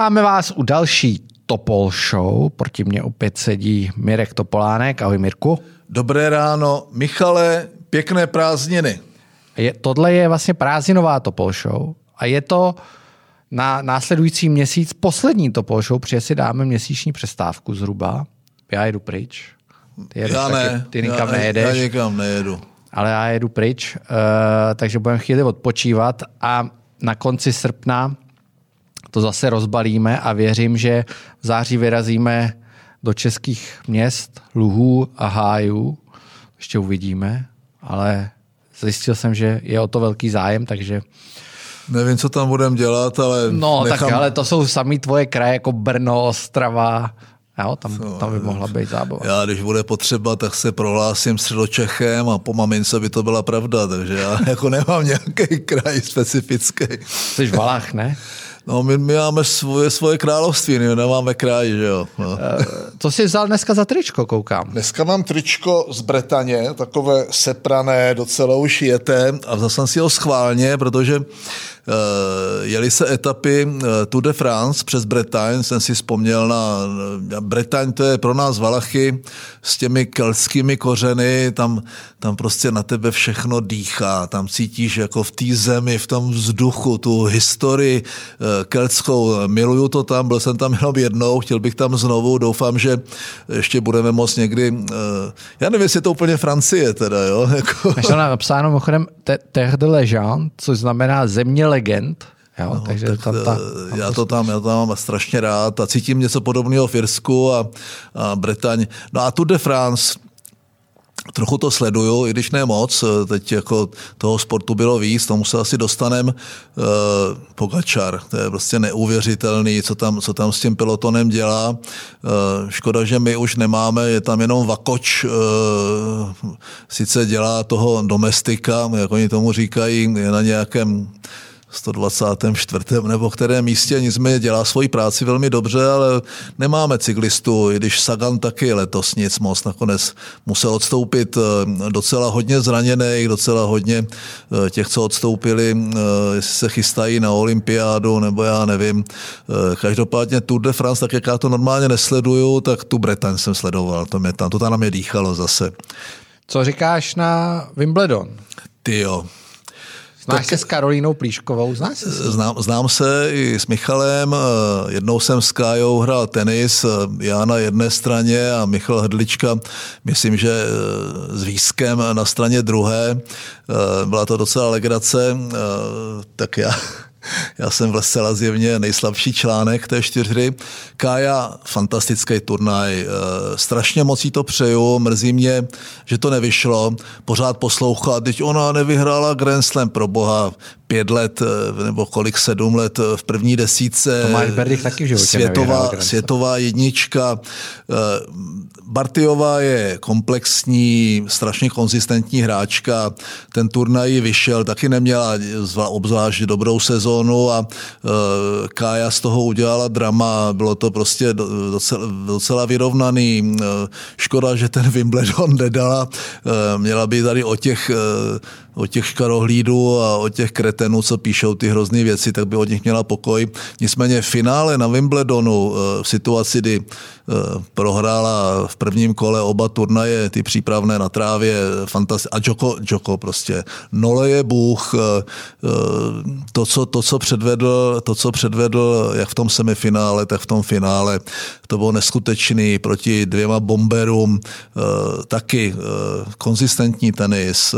Vítáme vás u další Topol Show. Proti mně opět sedí Mirek Topolánek. Ahoj, Mirku. Dobré ráno, Michale. Pěkné prázdniny. Tohle je vlastně prázdninová Topol Show a je to na následující měsíc poslední Topol Show, protože si dáme měsíční přestávku zhruba. Já jedu pryč. Ty nikam nejedeš. Já nikam nejedu. Ale já jedu pryč, takže budeme chvíli odpočívat a na konci srpna to zase rozbalíme a věřím, že v září vyrazíme do českých měst, Luhů a Hájů. Ještě uvidíme, ale zjistil jsem, že je o to velký zájem, takže... Nevím, co tam budeme dělat, ale... No, tak ale to jsou samý tvoje kraje, jako Brno, Ostrava... Jo, tam by mohla být zábava. Já, když bude potřeba, tak se prohlásím Středočechem a po mamince by to byla pravda, takže já jako nemám nějaký kraj specifický. Jsi Valach, ne? No, my máme svoje království, nemáme kraj, že jo. No. Co jsi vzal dneska za tričko, koukám? Dneska mám tričko z Bretagne, takové seprané, docela už jeté, a vzal jsem si ho schválně, protože jeli se etapy Tour de France přes Bretagne, jsem si vzpomněl na... Bretagne, to je pro nás Valachy s těmi keltskými kořeny, tam prostě na tebe všechno dýchá, tam cítíš jako v té zemi, v tom vzduchu, tu historii keltskou, miluju to tam, byl jsem tam jenom jednou, chtěl bych tam znovu, doufám, že ještě budeme moct někdy, já nevím, jestli je to úplně Francie teda, jo. Máš tam napsáno mimochodem Terre de Legend, což znamená země legend. Jo, no, takže tak, já to tam mám strašně rád a cítím něco podobného v Irsku a Bretagne. No a Tour de France, trochu to sleduju, i když ne moc, teď jako toho sportu bylo víc, tomu se asi dostanem. Pogačar, to je prostě neuvěřitelný, co tam s tím pelotonem dělá. Škoda, že my už nemáme, je tam jenom Vakoč, sice dělá toho domestika, jak oni tomu říkají, je na nějakém 124. nebo které místě, nicméně dělá svoji práci velmi dobře, ale nemáme cyklistů, i když Sagan taky letos nic moc, nakonec musel odstoupit, docela hodně zraněných, docela hodně těch, co odstoupili, jestli se chystají na olympiádu, nebo já nevím. Každopádně Tour de France, tak jak já to normálně nesleduju, tak tu Bretagne jsem sledoval, to tam na mě dýchalo zase. Co říkáš na Wimbledon? Tyjo. Znáš se s Karolínou Plíškovou? Znáš se? Znám se i s Michalem. Jednou jsem s Kájou hrál tenis. Já na jedné straně a Michal Hrdlička, myslím, že s Vískem na straně druhé. Byla to docela legrace. Tak já jsem vlesela zjevně nejslabší článek té čtyřhry. Kája, fantastický turnaj, strašně moc jí to přeju, mrzí mě, že to nevyšlo, pořád poslouchat, teď ona nevyhrála Grand Slam, pro boha, 5 let, nebo kolik, 7 let v první desítce, taky světová jednička. Bartýová je komplexní, strašně konzistentní hráčka, ten turnaj vyšel, taky neměla obzvlášť dobrou sezónu a Kája z toho udělala drama, bylo to prostě docela vyrovnaný, škoda, že ten Wimbledon nedala, měla by tady o těch škarohlídů a o těch kretenů, co píšou ty hrozný věci, tak by od nich měla pokoj. Nicméně v finále na Wimbledonu, v situaci, kdy prohrála v prvním kole oba turnaje, ty přípravné na trávě, a Djoko prostě. Nole je bůh, to, co předvedl jak v tom semifinále, tak v tom finále, to bylo neskutečný, proti 2 bomberům, taky konzistentní tenis,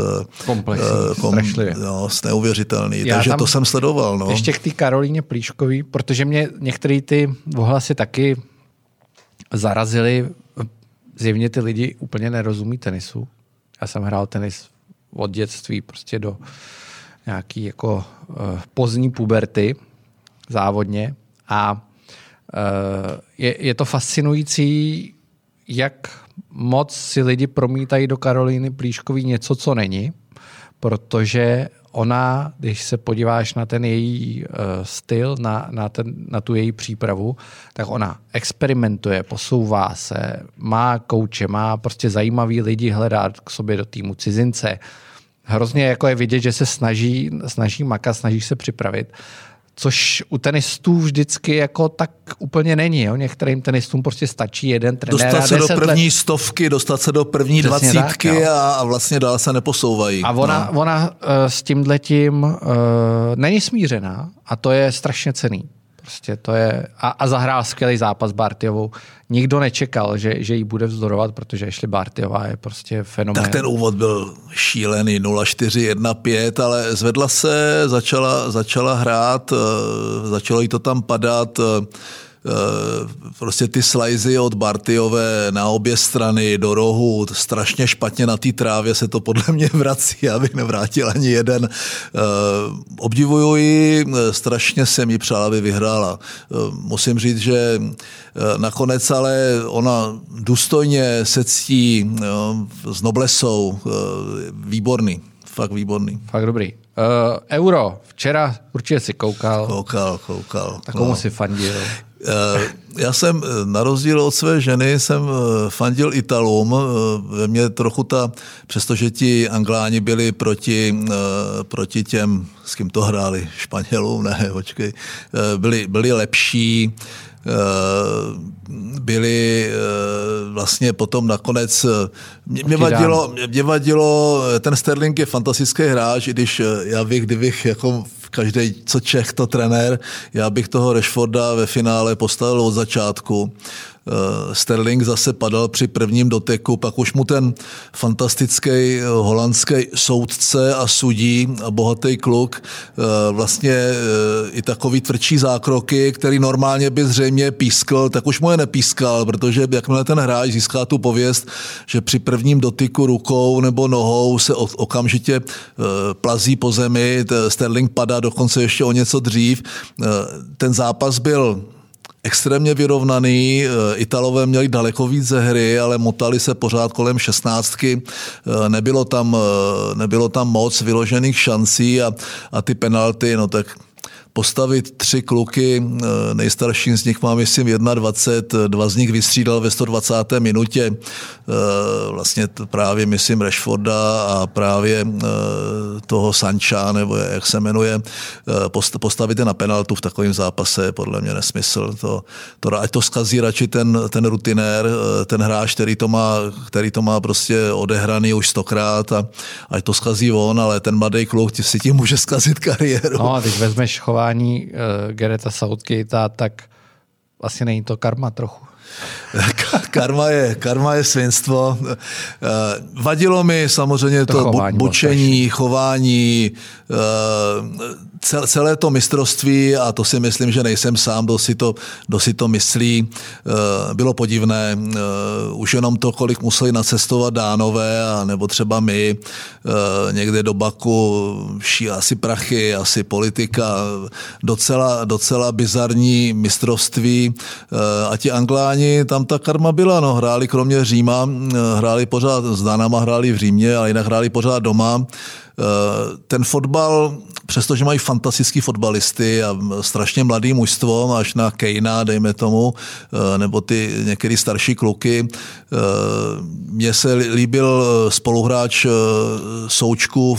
strašlivě. No, neuvěřitelný. Takže to jsem sledoval. No. Ještě k té Karolíně Plíškový, protože mě některé ty ohlasy taky zarazily. Zjevně ty lidi úplně nerozumí tenisu. Já jsem hrál tenis od dětství prostě do nějaký jako pozdní puberty závodně a je to fascinující, jak moc si lidi promítají do Karolíny Plíškový něco, co není, protože ona, když se podíváš na ten její styl, na tu její přípravu, tak ona experimentuje, posouvá se, má kouče, má prostě zajímavý lidi, hledá k sobě do týmu cizince. Hrozně jako je vidět, že se snaží makat, snaží se připravit. což u tenistů vždycky jako tak úplně není. Jo? Některým tenistům prostě stačí jeden trenér. Dostat se do první stovky, dostat se do první dvacítky a vlastně dál se neposouvají. A ona s tímhletím není smířená a to je strašně cenný. Prostě to je, a zahrál skvělý zápas s Bartýovou. Nikdo nečekal, že jí bude vzdorovat, protože ještě Bartýová je prostě fenomén. Tak ten úvod byl šílený, 0-4, 1-5, ale zvedla se, začala hrát, začalo jí to tam padat. Prostě ty slajzy od Bartyové na obě strany do rohu, strašně špatně na té trávě se to podle mě vrací, já bych nevrátil ani jeden. Obdivuju ji, strašně jsem jí přál, aby vyhrála. Musím říct, že nakonec ale ona důstojně se ctí, s noblesou, výborný. Fakt výborný. Fakt dobrý. Euro. Včera určitě si koukal. Koukal. Tak komu si fandil? Já jsem na rozdíl od své ženy jsem fandil Italům. Ve mě trochu přestože ti Angláni byli proti těm, s kým to hráli, Španělům, byli lepší. Byli vlastně potom nakonec... Mě vadilo, ten Sterling je fantastický hráč, i když já bych, kdybych jako každý, co Čech, to trenér, já bych toho Rashforda ve finále postavil od začátku. Sterling zase padal při prvním doteku, pak už mu ten fantastický holandský soudce a sudí a bohatý kluk vlastně i takový tvrdší zákroky, který normálně by zřejmě pískl, tak už mu je nepískal, protože jakmile ten hráč získá tu pověst, že při prvním dotyku rukou nebo nohou se okamžitě plazí po zemi, Sterling padá dokonce ještě o něco dřív. Ten zápas byl extrémně vyrovnaný, Italové měli daleko víc ze hry, ale motali se pořád kolem 16. Nebylo tam moc vyložených šancí a ty penalty, no tak postavit tři kluky, nejstarší z nich má, myslím, 21, dva z nich vystřídal ve 120. minutě, vlastně právě, myslím, Rashforda a právě toho Sancha, nebo jak se jmenuje, postavit je na penaltu v takovém zápase je podle mě nesmysl. Ať to zkazí radši ten rutinér, ten hráč, který to má prostě odehraný už 100krát, a ať to zkazí on, ale ten mladý kluk si tím může zkazit kariéru. No a teď vezmeš chování Garretha Southgatea, tak vlastně není to karma trochu. Karma je svinstvo. Vadilo mi samozřejmě to bučení, chování, celé to mistrovství, a to si myslím, že nejsem sám, kdo si to myslí. Bylo podivné. Už jenom to, kolik museli nacestovat Dánové, a nebo třeba my, někde do Baku, asi prachy, asi politika. Docela bizarní mistrovství. A ti Angláni, tam ta karma byla. No, hráli kromě Říma, hráli pořád s Dánama, hráli v Římě, ale jinak hráli pořád doma. Ten fotbal, přestože mají fantastický fotbalisty a strašně mladý mužstvo, až na Keina, dejme tomu, nebo ty některé starší kluky. Mně se líbil spoluhráč Součku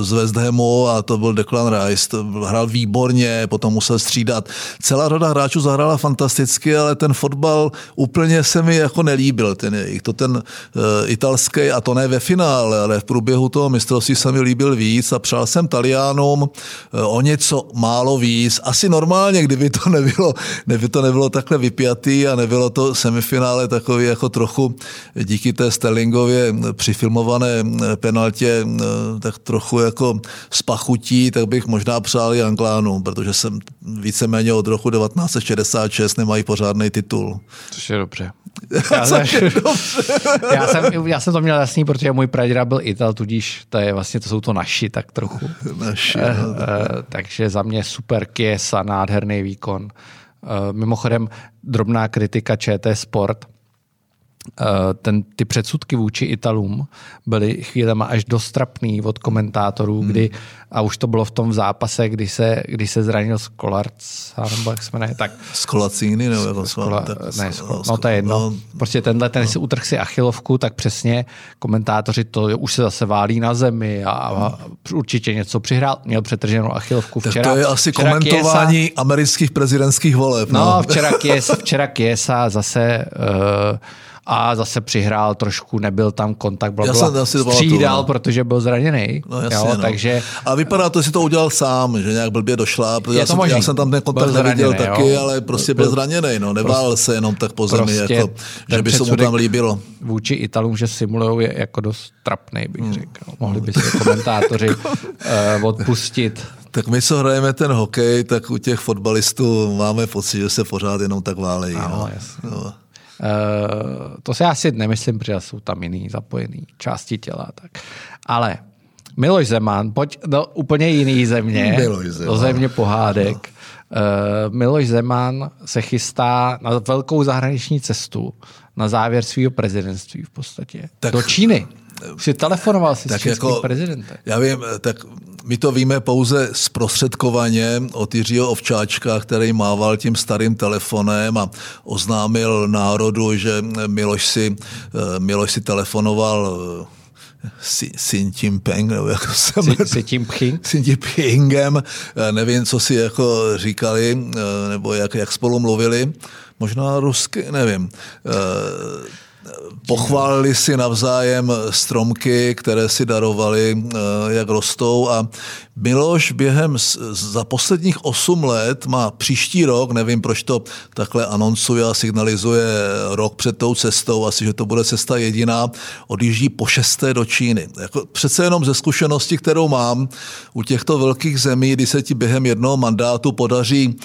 z West Hamu, a to byl Declan Rice. Hrál výborně, potom musel střídat. Celá řada hráčů zahrála fantasticky, ale ten fotbal úplně se mi jako nelíbil. Ten italský, a to ne ve finále, ale v průběhu toho mistrovství se mi líbil víc, a přál jsem Taliánům o něco málo víc. Asi normálně, kdyby to nebylo takhle vypjatý a nebylo to semifinále takový jako trochu díky té Sterlingově přifilmované penaltě tak trochu jako spachutí, tak bych možná přál i Anglánům, protože jsem víceméně od roku 1966 nemají pořádný titul. Což je dobře. Já jsem to měl jasný, protože můj praděda byl Ital, tudíž to je vlastně, to jsou to naši, tak trochu. Naši, takže za mě super Chiesa, nádherný výkon. Mimochodem, drobná kritika ČT Sport. ty předsudky vůči Italům byly chvílema až dostrapný od komentátorů, kdy, a už to bylo v tom zápase, kdy se zranil Skolarc, nebo jak se jmenuje, tak... Skolacíny, nebo... No to je jedno. Prostě tenhle, ten si utrhl si achilovku, tak přesně komentátoři to už se zase válí na zemi a určitě něco přihrál. Měl přetrženou achilovku včera. Tak to je asi komentování Chiesa, amerických prezidentských voleb. No, včera Chiesa zase... a zase přihrál trošku, nebyl tam kontakt, střídal, no. Protože byl zraněný. No, jasně, jo, no. Takže... A vypadá to, že si to udělal sám, že nějak blbě došla, protože já jsem tam ten kontakt neviděl taky, jo. Ale prostě byl zraněný, no. Nevál se jenom tak po zemi, prostě jako, že by se mu tam líbilo. Vůči Italům, že simulujou, je jako dost trapnej, bych řekl. Mohli by se komentátoři odpustit. Tak my, co hrajeme ten hokej, tak u těch fotbalistů máme pocit, že se pořád jenom tak válejí. To si asi nemyslím, protože jsou tam jiný zapojený části těla. Tak. Ale Miloš Zeman, pojď do úplně jiný země, do země pohádek. Miloš Zeman se chystá na velkou zahraniční cestu na závěr svého prezidentství v podstatě. Tak, do Číny. Jsi telefonoval si s čínským prezidentem. Já vím, tak my to víme pouze zprostředkovaně od Jiřího Ovčáčka, který mával tím starým telefonem a oznámil národu, že Miloš si telefonoval Si Ťin-pching, nebo jako Si Ťin-pchingem, nevím, co si jako říkali, nebo jak spolu mluvili, možná rusky, nevím. Pochválili si navzájem stromky, které si darovali, jak rostou, a Miloš během za posledních 8 let má příští rok, nevím, proč to takhle anoncuje a signalizuje rok před tou cestou, asi, že to bude cesta jediná, odjíždí po 6. do Číny. Jako, přece jenom ze zkušenosti, kterou mám u těchto velkých zemí, kdy se ti během jednoho mandátu podaří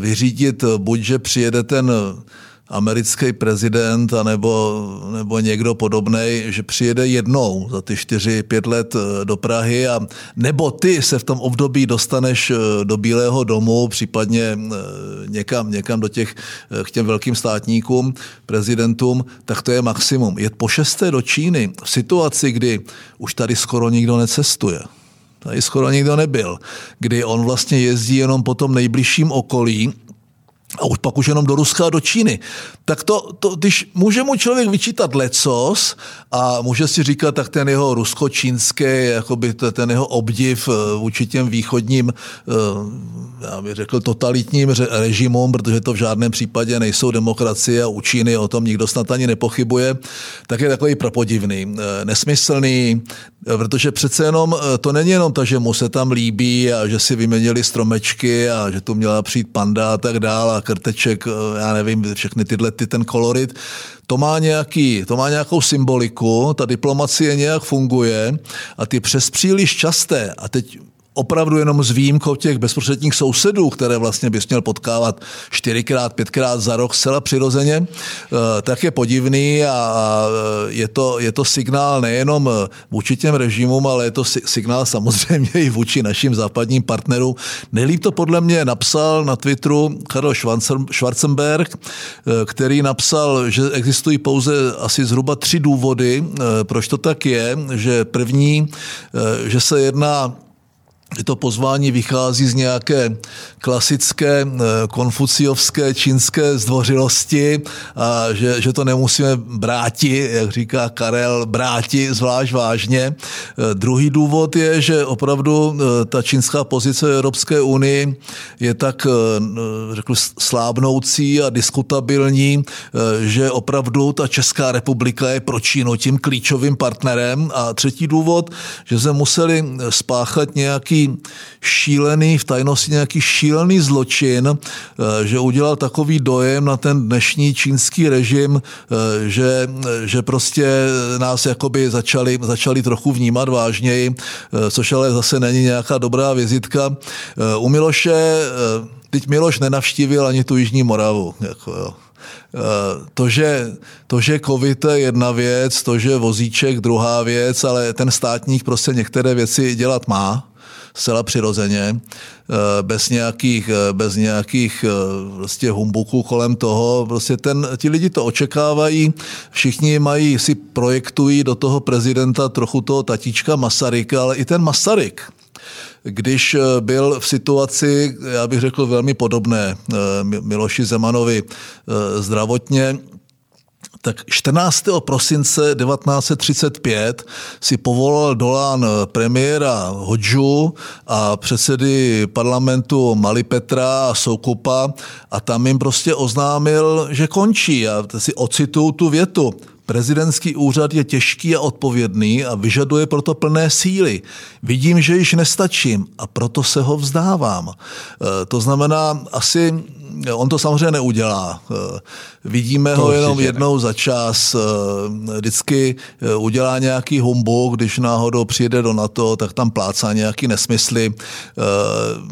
vyřídit, buďže přijede ten americký prezident anebo někdo podobnej, že přijede jednou za ty 4-5 let do Prahy, a nebo ty se v tom období dostaneš do Bílého domu, případně někam do těch, k těm velkým státníkům, prezidentům, tak to je maximum. Jet po 6. do Číny v situaci, kdy už tady skoro nikdo necestuje. Tady skoro nikdo nebyl. Kdy on vlastně jezdí jenom po tom nejbližším okolí, a už pak už jenom do Ruska a do Číny. Tak to když může mu člověk vyčítat lecos a může si říkat, tak ten jeho rusko-čínský, jakoby ten jeho obdiv vůči těm východním, já bych řekl, totalitním režimům, protože to v žádném případě nejsou demokracie a u Číny o tom nikdo snad ani nepochybuje, tak je takový prapodivný, nesmyslný, protože přece jenom to není jenom to, že mu se tam líbí a že si vyměnili stromečky a že tu měla přijít panda a tak dále, krteček, já nevím, všechny ten kolorit. To má nějakou symboliku, ta diplomacie nějak funguje a ty přes příliš časté, a teď opravdu jenom s výjimkou těch bezprostředních sousedů, které vlastně bys měl potkávat 4x, 5x za rok zcela přirozeně, tak je podivný a je to signál nejenom vůči těm režimům, ale je to signál samozřejmě i vůči našim západním partnerům. Nejlíp to podle mě napsal na Twitteru Karel Schwarzenberg, který napsal, že existují pouze asi zhruba 3 důvody, proč to tak je, že první, že se jedná, že to pozvání vychází z nějaké klasické konfuciovské čínské zdvořilosti a že to nemusíme bráti, jak říká Karel, bráti zvlášť vážně. Druhý důvod je, že opravdu ta čínská pozice Evropské unii je tak, řekl, slábnoucí a diskutabilní, že opravdu ta Česká republika je pro Čínu tím klíčovým partnerem. A třetí důvod, že se museli spáchat v tajnosti nějaký šílený zločin, že udělal takový dojem na ten dnešní čínský režim, že prostě nás jakoby začali trochu vnímat vážněji, což ale zase není nějaká dobrá vizitka. U Miloše, teď Miloš nenavštívil ani tu Jižní Moravu, jako jo. To, že covid je jedna věc, to, že vozíček druhá věc, ale ten státník prostě některé věci dělat má. zcela přirozeně, bez nějakých prostě humbuků kolem toho. Prostě ti lidi to očekávají, všichni si projektují do toho prezidenta trochu toho tatíčka Masaryka, ale i ten Masaryk, když byl v situaci, já bych řekl, velmi podobné Miloši Zemanovi zdravotně, tak 14. prosince 1935 si povolal Dolan premiéra Hodžu a předsedy parlamentu Mali Petra a Soukupa a tam jim prostě oznámil, že končí. A si ocituju tu větu. Prezidentský úřad je těžký a odpovědný a vyžaduje proto plné síly. Vidím, že již nestačím a proto se ho vzdávám. To znamená, asi on to samozřejmě neudělá. Vidíme ho jenom jednou za čas. Vždycky udělá nějaký humbuk, když náhodou přijede do NATO, tak tam plácá nějaký nesmysly.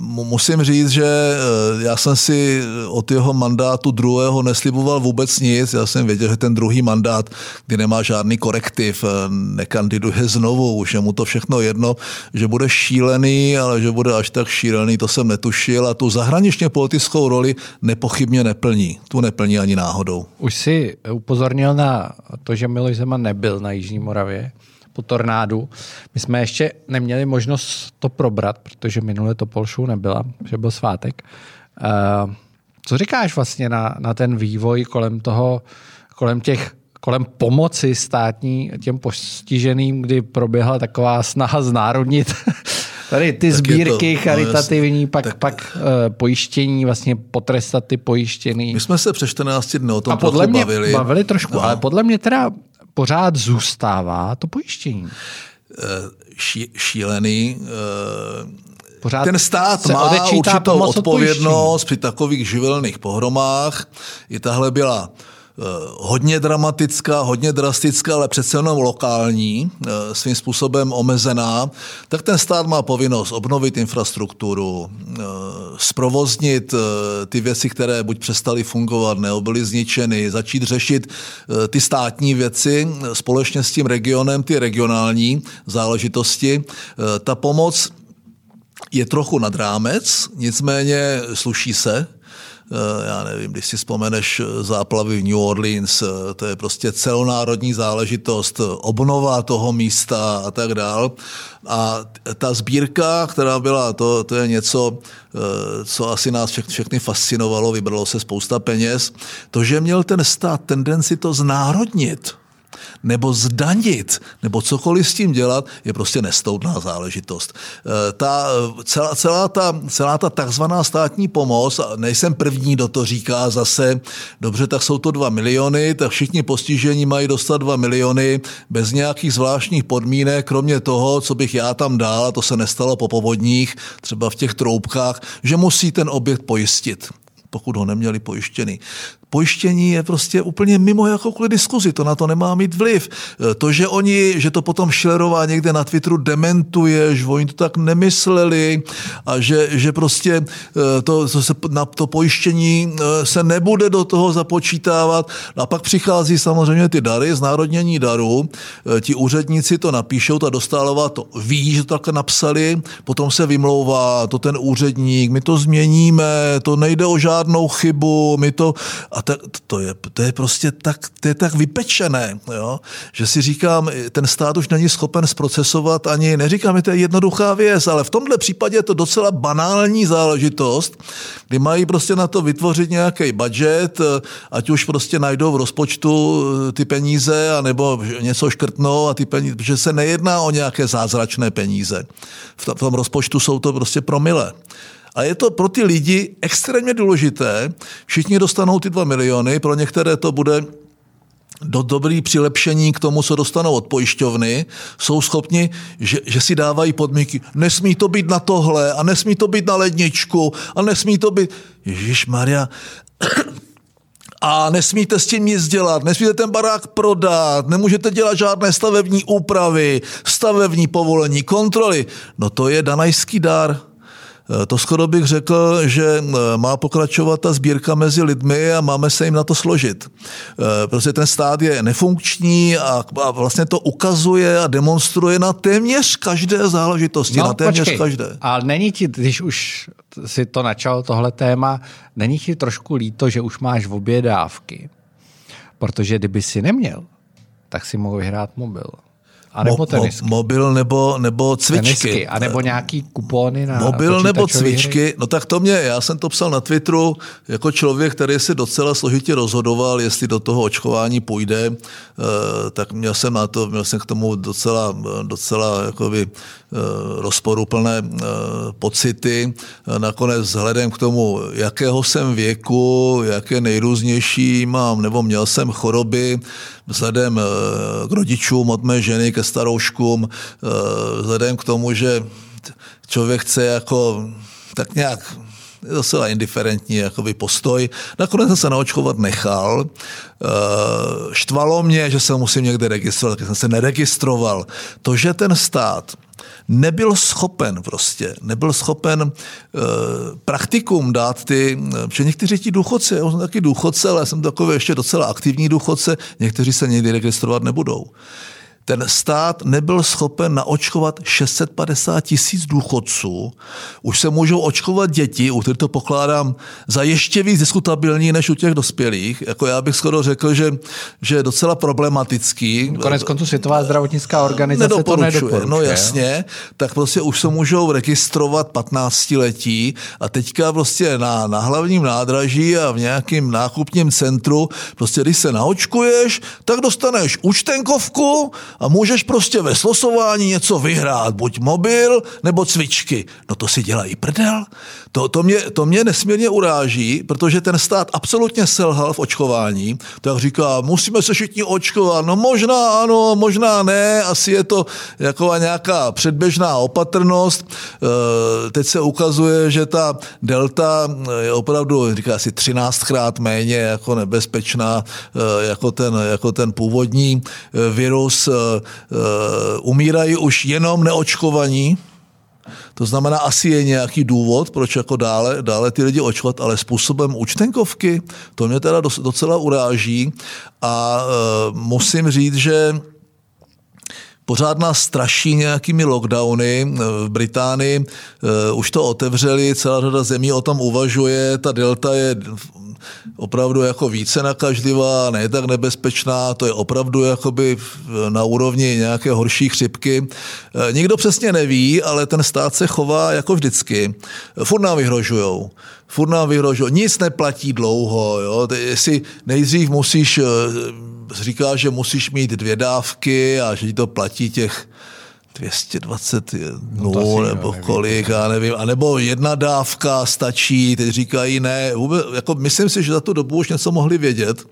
Musím říct, že já jsem si od jeho mandátu druhého nesliboval vůbec nic. Já jsem věděl, že ten druhý mandát, kdy nemá žádný korektiv, nekandiduje znovu, už je mu to všechno jedno, že bude šílený, ale že bude až tak šílený, to jsem netušil. A tu zahraničně politickou roli nepochybně neplní. Tu neplní ani náhodou. Už si upozornil na to, že Miloš Zeman nebyl na Jižní Moravě po tornádu. My jsme ještě neměli možnost to probrat, protože minule to Polšou nebyla, že byl svátek. Co říkáš vlastně na ten vývoj kolem toho, kolem pomoci státní těm postiženým, kdy proběhla taková snaha znárodnit tady ty sbírky charitativní, pak pojištění, vlastně potrestat ty pojištěný. My jsme se před 14 dny o tom trochu bavili. Bavili trošku, no. Ale podle mě teda pořád zůstává to pojištění. Šílený... Pořád ten stát má určitou odpovědnost při takových živelných pohromách. I tahle byla hodně dramatická, hodně drastická, ale přece jenom lokální, svým způsobem omezená, tak ten stát má povinnost obnovit infrastrukturu, zprovoznit ty věci, které buď přestaly fungovat, nebo byly zničeny, začít řešit ty státní věci společně s tím regionem, ty regionální záležitosti. Ta pomoc je trochu nad rámec, nicméně sluší se. Já nevím, když si vzpomeneš záplavy v New Orleans, to je prostě celonárodní záležitost, obnova toho místa a tak dál. A ta sbírka, která byla, to je něco, co asi nás všechny fascinovalo, vybralo se spousta peněz. To, že měl ten stát tendenci to znárodnit, nebo zdanit, nebo cokoliv s tím dělat, je prostě nestoudná záležitost. Celá ta takzvaná státní pomoc, a nejsem první, kdo to říká zase, dobře, tak jsou to 2 miliony, tak všichni postižení mají dostat 2 miliony bez nějakých zvláštních podmínek, kromě toho, co bych já tam dal, a to se nestalo po povodních, třeba v těch troubkách, že musí ten objekt pojistit, pokud ho neměli pojištěný. Pojištění je prostě úplně mimo jakoukoliv diskuzi, to na to nemá mít vliv. To, že to potom Šlerová někde na Twitteru dementuje, že oni to tak nemysleli a že prostě to pojištění se nebude do toho započítávat. A pak přichází samozřejmě ty dary, znárodnění darů, ti úředníci to napíšou, ta Dostálová to ví, že to tak napsali, potom se vymlouvá to ten úředník, my to změníme, to nejde o žádnou chybu, my to... A to je prostě tak vypečené, jo? Že si říkám, ten stát už není schopen zprocesovat ani, neříkám, že to je jednoduchá věc, ale v tomhle případě je to docela banální záležitost, kdy mají prostě na to vytvořit nějaký budget, ať už prostě najdou v rozpočtu ty peníze, anebo něco škrtnou a ty peníze, protože se nejedná o nějaké zázračné peníze. V tom rozpočtu jsou to prostě promile. A je to pro ty lidi extrémně důležité. Všichni dostanou ty 2 miliony, pro některé to bude dobré přilepšení k tomu, co dostanou od pojišťovny. Jsou schopni, že si dávají podmínky. Nesmí to být na tohle a nesmí to být na ledničku a nesmí to být... Ježišmarja... A nesmíte s tím nic dělat, nesmíte ten barák prodat, nemůžete dělat žádné stavební úpravy, stavební povolení, kontroly. No to je danajský dar. To skoro bych řekl, že má pokračovat ta sbírka mezi lidmi a máme se jim na to složit. Protože ten stát je nefunkční a vlastně to ukazuje a demonstruje na téměř každé záležitosti. No, na téměř počkej, každé. Ale není ti, když už si to načal, tohle téma, není ti trošku líto, že už máš v obě dávky? Protože kdyby si neměl, tak si mohl vyhrát mobil. A nebo tenisky. Mobil nebo cvičky. Tenisky, a nebo nějaký kupony na mobil nebo cvičky. Hry. No tak to mě, já jsem to psal na Twitteru jako člověk, který si docela složitě rozhodoval, jestli do toho očkování půjde, tak měl jsem k tomu docela jakoby rozporuplné pocity. Nakonec vzhledem k tomu, jakého jsem věku, jaké nejrůznější mám, nebo měl jsem choroby, vzhledem k rodičům od mé ženy, ke starouškům, vzhledem k tomu, že člověk chce jako tak nějak docela indiferentní jakoby postoj. Nakonec jsem se naočkovat nechal. Štvalo mě, že se musím někde registrovat, tak jsem se neregistroval. To, že ten stát nebyl schopen praktikům dát ty, protože někteří ti důchodci, já jsem taky důchodce, ale jsem takový ještě docela aktivní důchodce, někteří se někdy registrovat nebudou. Ten stát nebyl schopen naočkovat 650 000 důchodců. Už se můžou očkovat děti, u kterých to pokládám za ještě víc diskutabilní než u těch dospělých. Jako já bych skoro řekl, že je docela problematický. Konec konců Světová zdravotnická organizace to nedoporučuje. No jasně, tak prostě už se můžou registrovat 15letí a teďka prostě na hlavním nádraží a v nějakém nákupním centru, prostě když se naočkuješ, tak dostaneš účtenkovku a můžeš prostě ve slosování něco vyhrát, buď mobil, nebo cvičky. No to si dělají prdel. To mě nesmírně uráží, protože ten stát absolutně selhal v očkování. Tak říká, musíme se všichni očkovat. No možná ano, možná ne. Asi je to jako nějaká předběžná opatrnost. Teď se ukazuje, že ta delta je opravdu, říká si, 13krát méně jako nebezpečná jako ten původní virus. Umírají už jenom neočkovaní. To znamená, asi je nějaký důvod, proč jako dále ty lidi očkovat, ale způsobem účtenkovky, to mě teda docela uráží a musím říct, že pořád nás straší nějakými lockdowny. V Británii už to otevřeli, celá řada zemí o tom uvažuje, ta delta je opravdu jako více nakažlivá, ne tak nebezpečná, to je opravdu jakoby na úrovni nějaké horší chřipky. Nikdo přesně neví, ale ten stát se chová jako vždycky. Furt nám vyhrožujou. Nic neplatí dlouho. Jo? Jestli nejdřív říká, že musíš mít 2 dávky a že ti to platí těch 220 nul nebo kolik, já nevím. A nebo 1 dávka stačí, teď říkají ne. Vůbec, jako myslím si, že za tu dobu už něco mohli vědět.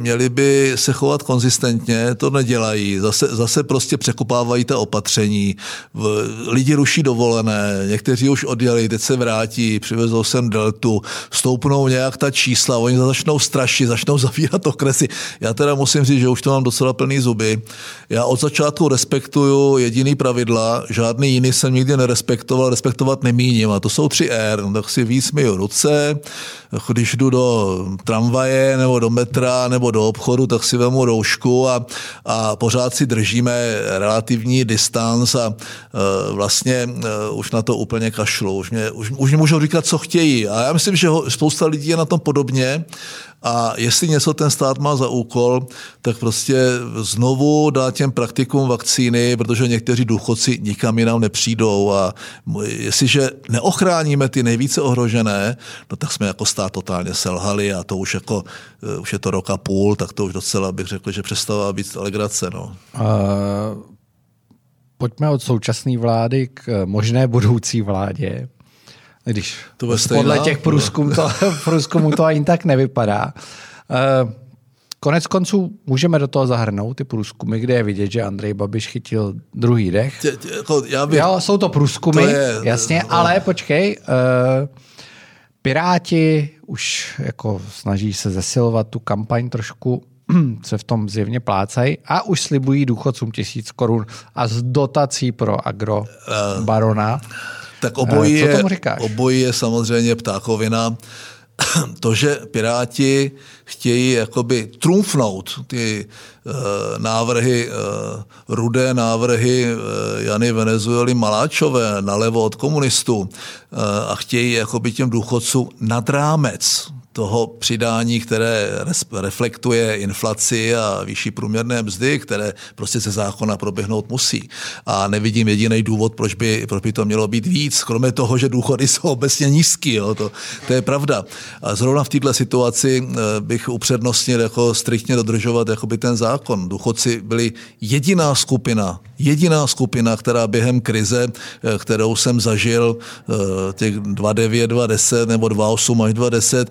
Měli by se chovat konzistentně, to nedělají. Zase prostě překopávají ta opatření. Lidi ruší dovolené, někteří už odjeli, teď se vrátí, přivezou sem deltu, stoupnou nějak ta čísla, oni začnou strašit, začnou zavírat okresy. Já teda musím říct, že už to mám docela plný zuby. Já od začátku respektuju jediný pravidla, žádný jiný jsem nikdy nerespektoval, respektovat nemíním. A to jsou 3R, no, tak si víc myju ruce, když jdu do tramvaje, nebo do metra, nebo do obchodu, tak si vemu roušku a pořád si držíme relativní distanc a vlastně už na to úplně kašlu. Už můžou říkat, co chtějí. A já myslím, že spousta lidí je na tom podobně a jestli něco ten stát má za úkol, tak prostě znovu dá těm praktikům vakcíny, protože někteří důchodci nikam jinam nepřijdou a jestliže neochráníme ty nejvíce ohrožené, no tak jsme jako stát totálně selhali a to už jako už je to 1,5 roku, tak to už docela bych řekl, že přestává být legrace. No. Pojďme od současné vlády k možné budoucí vládě. Když to podle těch průzkumů to ani tak nevypadá. Konec konců můžeme do toho zahrnout ty průzkumy, kde je vidět, že Andrej Babiš chytil druhý dech. Jo, jsou to průzkumy, jasně, ale počkej. Piráti už jako snaží se zesilovat tu kampaň trošku, se v tom zjevně plácají a už slibují důchodcům 1000 korun a z dotací pro agrobarona. Tak obojí je samozřejmě ptákovina. To, že Piráti chtějí jakoby trumfnout ty návrhy Rudé, návrhy Jany Venezuely Maláčové nalevo od komunistů a chtějí jakoby těm důchodcům nad rámec toho přidání, které reflektuje inflaci a vyšší průměrné mzdy, které prostě ze zákona proběhnout musí. A nevidím jediný důvod, proč by to mělo být víc, kromě toho, že důchody jsou obecně nízký. Jo, to je pravda. A zrovna v této situaci bych upřednostnil jako striktně dodržovat jakoby ten zákon. Důchodci byli jediná skupina, která během krize, kterou jsem zažil, těch 2009, 2010 nebo 2008 až 2010,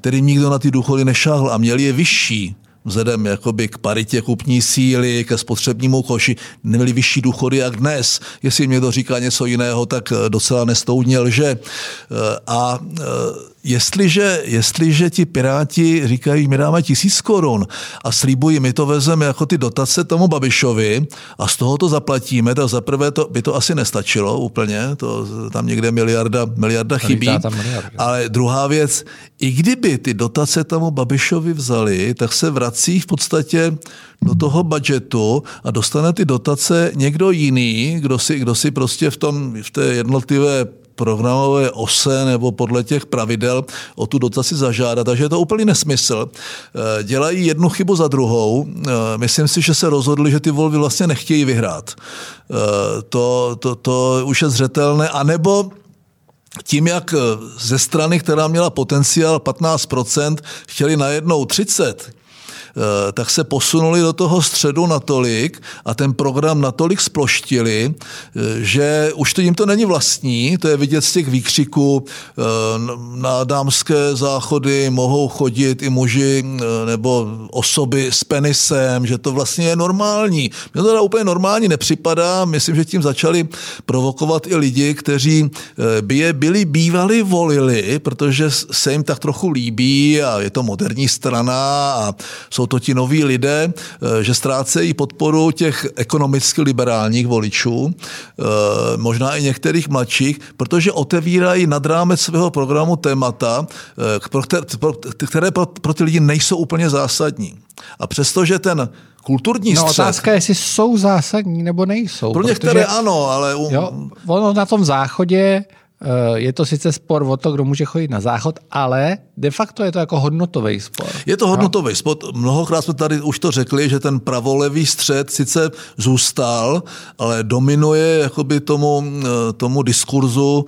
kterým nikdo na ty důchody nešáhl a měli je vyšší vzhledem jakoby k paritě kupní síly, ke spotřebnímu koši, neměli vyšší důchody jak dnes. Jestli někdo říká něco jiného, tak docela nestoudně lže. A jestliže ti Piráti říkají, my dáme 1000 korun a slibují, my to vezeme jako ty dotace tomu Babišovi a z toho to zaplatíme, tak zaprvé by to asi nestačilo úplně, to tam někde miliarda chybí. Ale druhá věc, i kdyby ty dotace tomu Babišovi vzali, tak se vrací v podstatě do toho budžetu a dostane ty dotace někdo jiný, kdo si prostě v té jednotlivé programové ose nebo podle těch pravidel o tu dotaci zažádat. Takže je to úplný nesmysl. Dělají jednu chybu za druhou. Myslím si, že se rozhodli, že ty volby vlastně nechtějí vyhrát. To už je zřetelné. A nebo tím, jak ze strany, která měla potenciál 15%, chtěli najednou 30%, tak se posunuli do toho středu natolik a ten program natolik sploštili, že už to jim to není vlastní, to je vidět z těch výkřiků, na dámské záchody mohou chodit i muži nebo osoby s penisem, že to vlastně je normální. Mně to teda úplně normální nepřipadá, myslím, že tím začali provokovat i lidi, kteří by je bývali volili, protože se jim tak trochu líbí a je to moderní strana a jsou to ti noví lidé, že ztrácejí podporu těch ekonomicky liberálních voličů, možná i některých mladších, protože otevírají nad rámec svého programu témata, které pro ty lidi nejsou úplně zásadní. A přestože ten kulturní střed... No, otázka je, jestli jsou zásadní nebo nejsou. Pro některé ano, ale... Jo, ono na tom záchodě... Je to sice spor o to, kdo může chodit na záchod, ale de facto je to jako hodnotový spor. Je to hodnotový spor. Mnohokrát jsme tady už to řekli, že ten pravolevý střed sice zůstal, ale dominuje jakoby tomu diskurzu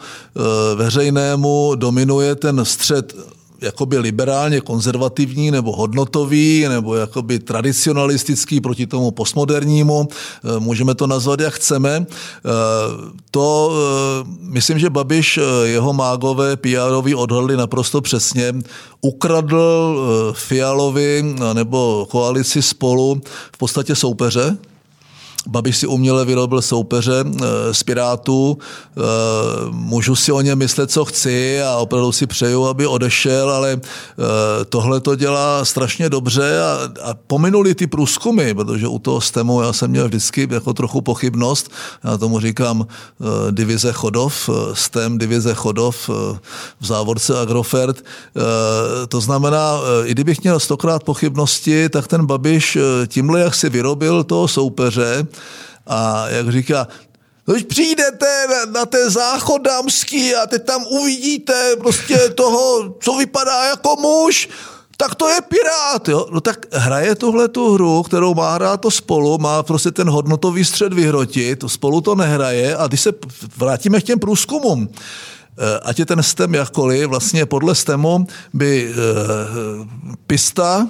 veřejnému, dominuje ten střed jakoby liberálně konzervativní nebo hodnotový, nebo jakoby tradicionalistický proti tomu postmodernímu. Můžeme to nazvat, jak chceme. To, myslím, že Babiš, jeho mágové PR-ovi odhadli naprosto přesně. Ukradl Fialovi nebo koalici Spolu v podstatě soupeře. Babiš si uměle vyrobil soupeře z Pirátů. Můžu si o něm myslet, co chci a opravdu si přeju, aby odešel, ale tohle to dělá strašně dobře a pominuli ty průzkumy, protože u toho STEMu já jsem měl vždycky jako trochu pochybnost. Já tomu říkám divize Chodov, STEM divize Chodov v závorce Agrofert. To znamená, i kdybych měl 100krát pochybnosti, tak ten Babiš tímhle, jak si vyrobil toho soupeře, a jak říká, když přijdete na ten záchod dámský a teď tam uvidíte prostě toho, co vypadá jako muž, tak to je pirát, jo. No tak hraje tuhle tu hru, kterou má hrát to Spolu, má prostě ten hodnotový střed vyhrotit, to Spolu to nehraje a když se vrátíme k těm průzkumům, ať je ten STEM jakkoliv, vlastně podle STEMu by Pista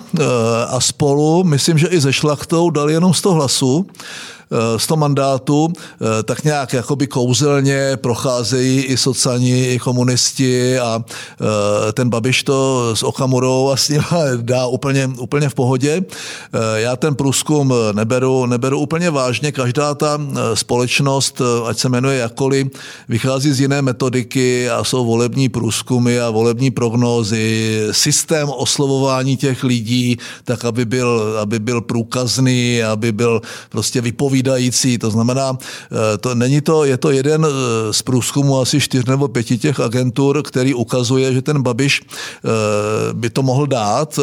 a Spolu, myslím, že i ze Šlachtou dali jenom 100 hlasů, 100 mandátů, tak nějak jakoby kouzelně procházejí i socani, i komunisti a ten Babiš to s Okamurou a s ním dá úplně v pohodě. Já ten průzkum neberu úplně vážně. Každá ta společnost, ať se jmenuje jakkoliv, vychází z jiné metodiky a jsou volební průzkumy a volební prognózy, systém oslovování těch lidí, tak aby byl průkazný, aby byl prostě vypovědný odpovídající. To znamená, to není to, je to jeden z průzkumů asi 4 nebo 5 těch agentur, který ukazuje, že ten Babiš by to mohl dát.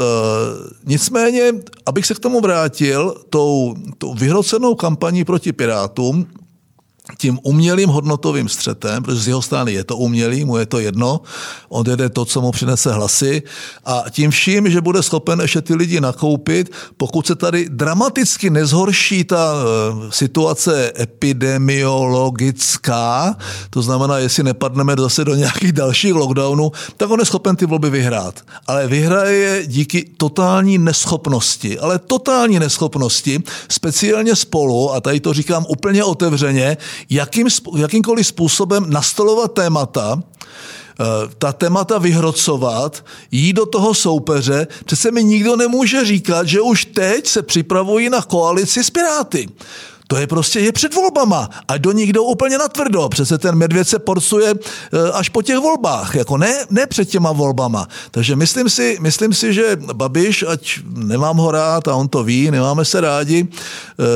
Nicméně, abych se k tomu vrátil, tou vyhrocenou kampaní proti Pirátům, tím umělým hodnotovým střetem, protože z jeho strany je to umělý, mu je to jedno, on jede to, co mu přinese hlasy, a tím vším, že bude schopen ještě ty lidi nakoupit, pokud se tady dramaticky nezhorší ta situace epidemiologická, to znamená, jestli nepadneme zase do nějakých dalších lockdownů, tak on je schopen ty volby vyhrát. Ale vyhraje je díky totální neschopnosti, speciálně Spolu, a tady to říkám úplně otevřeně, jakýmkoliv způsobem nastolovat témata, ta témata vyhrocovat, jít do toho soupeře. Přece mi nikdo nemůže říkat, že už teď se připravují na koalici s Piráty. To je prostě, je před volbama. A do nich jdou úplně natvrdo. Přece ten medvěd se porcuje až po těch volbách. Jako ne před těma volbama. Takže myslím si, že Babiš, ať nemám ho rád a on to ví, nemáme se rádi,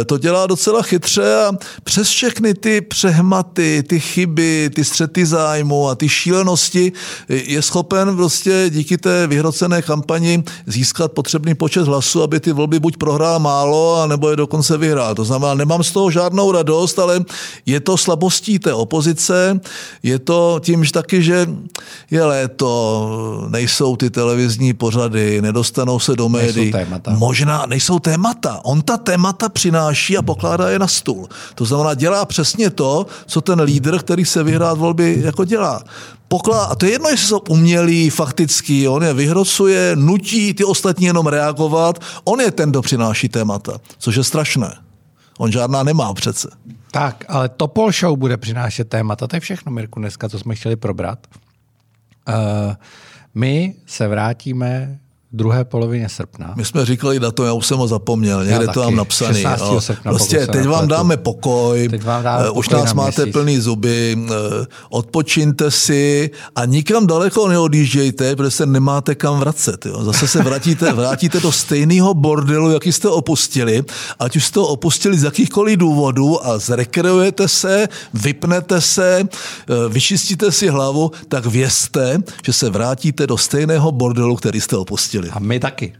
to dělá docela chytře a přes všechny ty přehmaty, ty chyby, ty střety zájmu a ty šílenosti je schopen prostě díky té vyhrocené kampani získat potřebný počet hlasů, aby ty volby buď prohrál málo, anebo je dokonce vyhrál. To znamená, nemám z toho žádnou radost, ale je to slabostí té opozice, je to tím, že taky, že je léto, nejsou ty televizní pořady, nedostanou se do médií. Možná nejsou témata. On ta témata přináší a pokládá je na stůl. To znamená, dělá přesně to, co ten lídr, který se vyhrát volby, jako dělá. A to je jedno, jestli jsou umělý, faktický, on je vyhrocuje, nutí ty ostatní jenom reagovat. On je ten, kdo přináší témata, což je strašné. On žádná nemá přece. Tak, ale Topol Show bude přinášet témata. To je všechno, Mirku, dneska, co jsme chtěli probrat. My se vrátíme v druhé polovině srpna. My jsme říkali datum, já už jsem ho zapomněl. Někde to mám napsaný. 16. srpna. Prostě teď vám dáme pokoj. Už nás máte plný zuby. Odpočinte si a nikam daleko neodjíždějte, protože se nemáte kam vracet. Jo. Zase se vrátíte do stejného bordelu, jaký jste opustili. Ať už jste ho opustili z jakýchkoliv důvodů a zrekreujete se, vypnete se, vyčistíte si hlavu, tak vězte, že se vrátíte do stejného bordelu, který jste opustili. A my taky.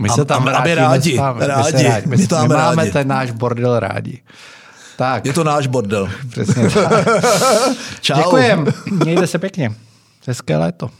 My se tam rádi. My máme ten náš bordel rádi. Tak. Je to náš bordel. Přesně tak. Čau. Děkujem. Mějte se pěkně. Hezké léto.